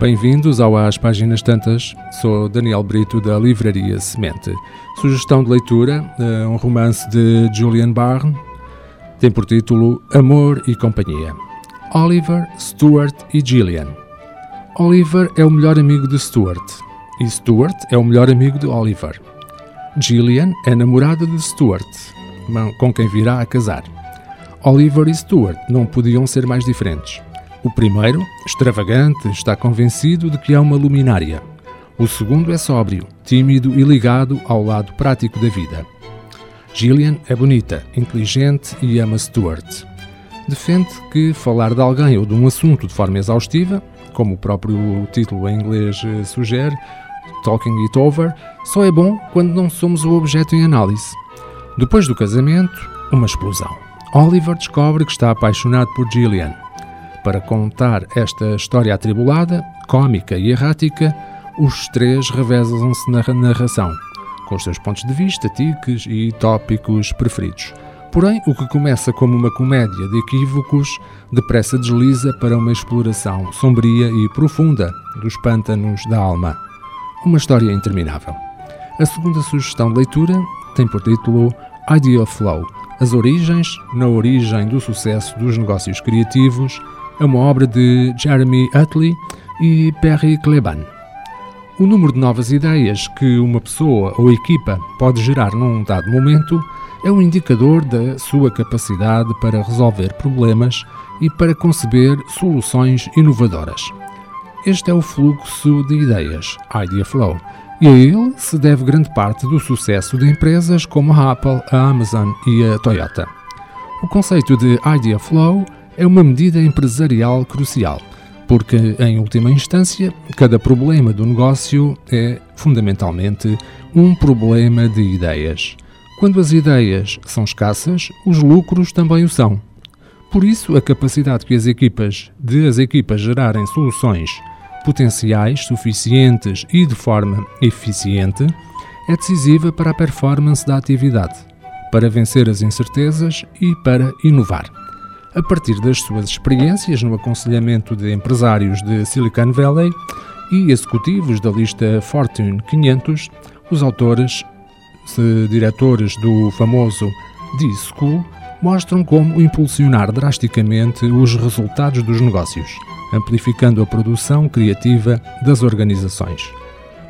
Bem-vindos ao Às Páginas Tantas, sou Daniel Brito da Livraria Semente. Sugestão de leitura, um romance de Julian Barnes, tem por título Amor e Companhia. Oliver, Stuart e Gillian. Oliver é o melhor amigo de Stuart e Stuart é o melhor amigo de Oliver. Gillian é namorada de Stuart, com quem virá a casar. Oliver e Stuart não podiam ser mais diferentes. O primeiro, extravagante, está convencido de que é uma luminária. O segundo é sóbrio, tímido e ligado ao lado prático da vida. Gillian é bonita, inteligente e ama Stuart. Defende que falar de alguém ou de um assunto de forma exaustiva, como o próprio título em inglês sugere, Talking It Over, só é bom quando não somos o objeto em análise. Depois do casamento, uma explosão. Oliver descobre que está apaixonado por Gillian. Para contar esta história atribulada, cómica e errática, os três revezam-se na narração, com os seus pontos de vista, tiques e tópicos preferidos. Porém, o que começa como uma comédia de equívocos, depressa desliza para uma exploração sombria e profunda dos pântanos da alma. Uma história interminável. A segunda sugestão de leitura tem por título Ideaflow, As Origens, na Origem do Sucesso dos Negócios Criativos, é uma obra de Jeremy Utley e Perry Klebahn. O número de novas ideias que uma pessoa ou equipa pode gerar num dado momento é um indicador da sua capacidade para resolver problemas e para conceber soluções inovadoras. Este é o fluxo de ideias, Idea Flow, e a ele se deve grande parte do sucesso de empresas como a Apple, a Amazon e a Toyota. O conceito de Idea Flow é uma medida empresarial crucial, porque, em última instância, cada problema do negócio é, fundamentalmente, um problema de ideias. Quando as ideias são escassas, os lucros também o são. Por isso, a capacidade que as equipas gerarem soluções potenciais, suficientes e de forma eficiente é decisiva para a performance da atividade, para vencer as incertezas e para inovar. A partir das suas experiências no aconselhamento de empresários de Silicon Valley e executivos da lista Fortune 500, os autores diretores do famoso d.school mostram como impulsionar drasticamente os resultados dos negócios, amplificando a produção criativa das organizações.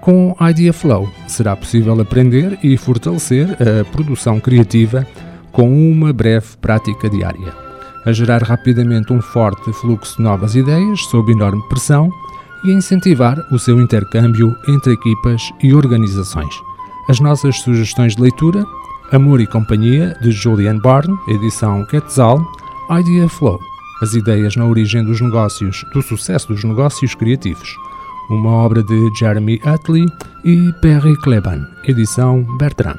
Com Ideaflow será possível aprender e fortalecer a produção criativa com uma breve prática diária, a gerar rapidamente um forte fluxo de novas ideias sob enorme pressão e a incentivar o seu intercâmbio entre equipas e organizações. As nossas sugestões de leitura, Amor e Companhia, de Julian Barnes, edição Quetzal, Ideaflow, As Ideias na Origem dos Negócios, do Sucesso dos Negócios Criativos, uma obra de Jeremy Utley e Perry Klebahn, edição Bertrand.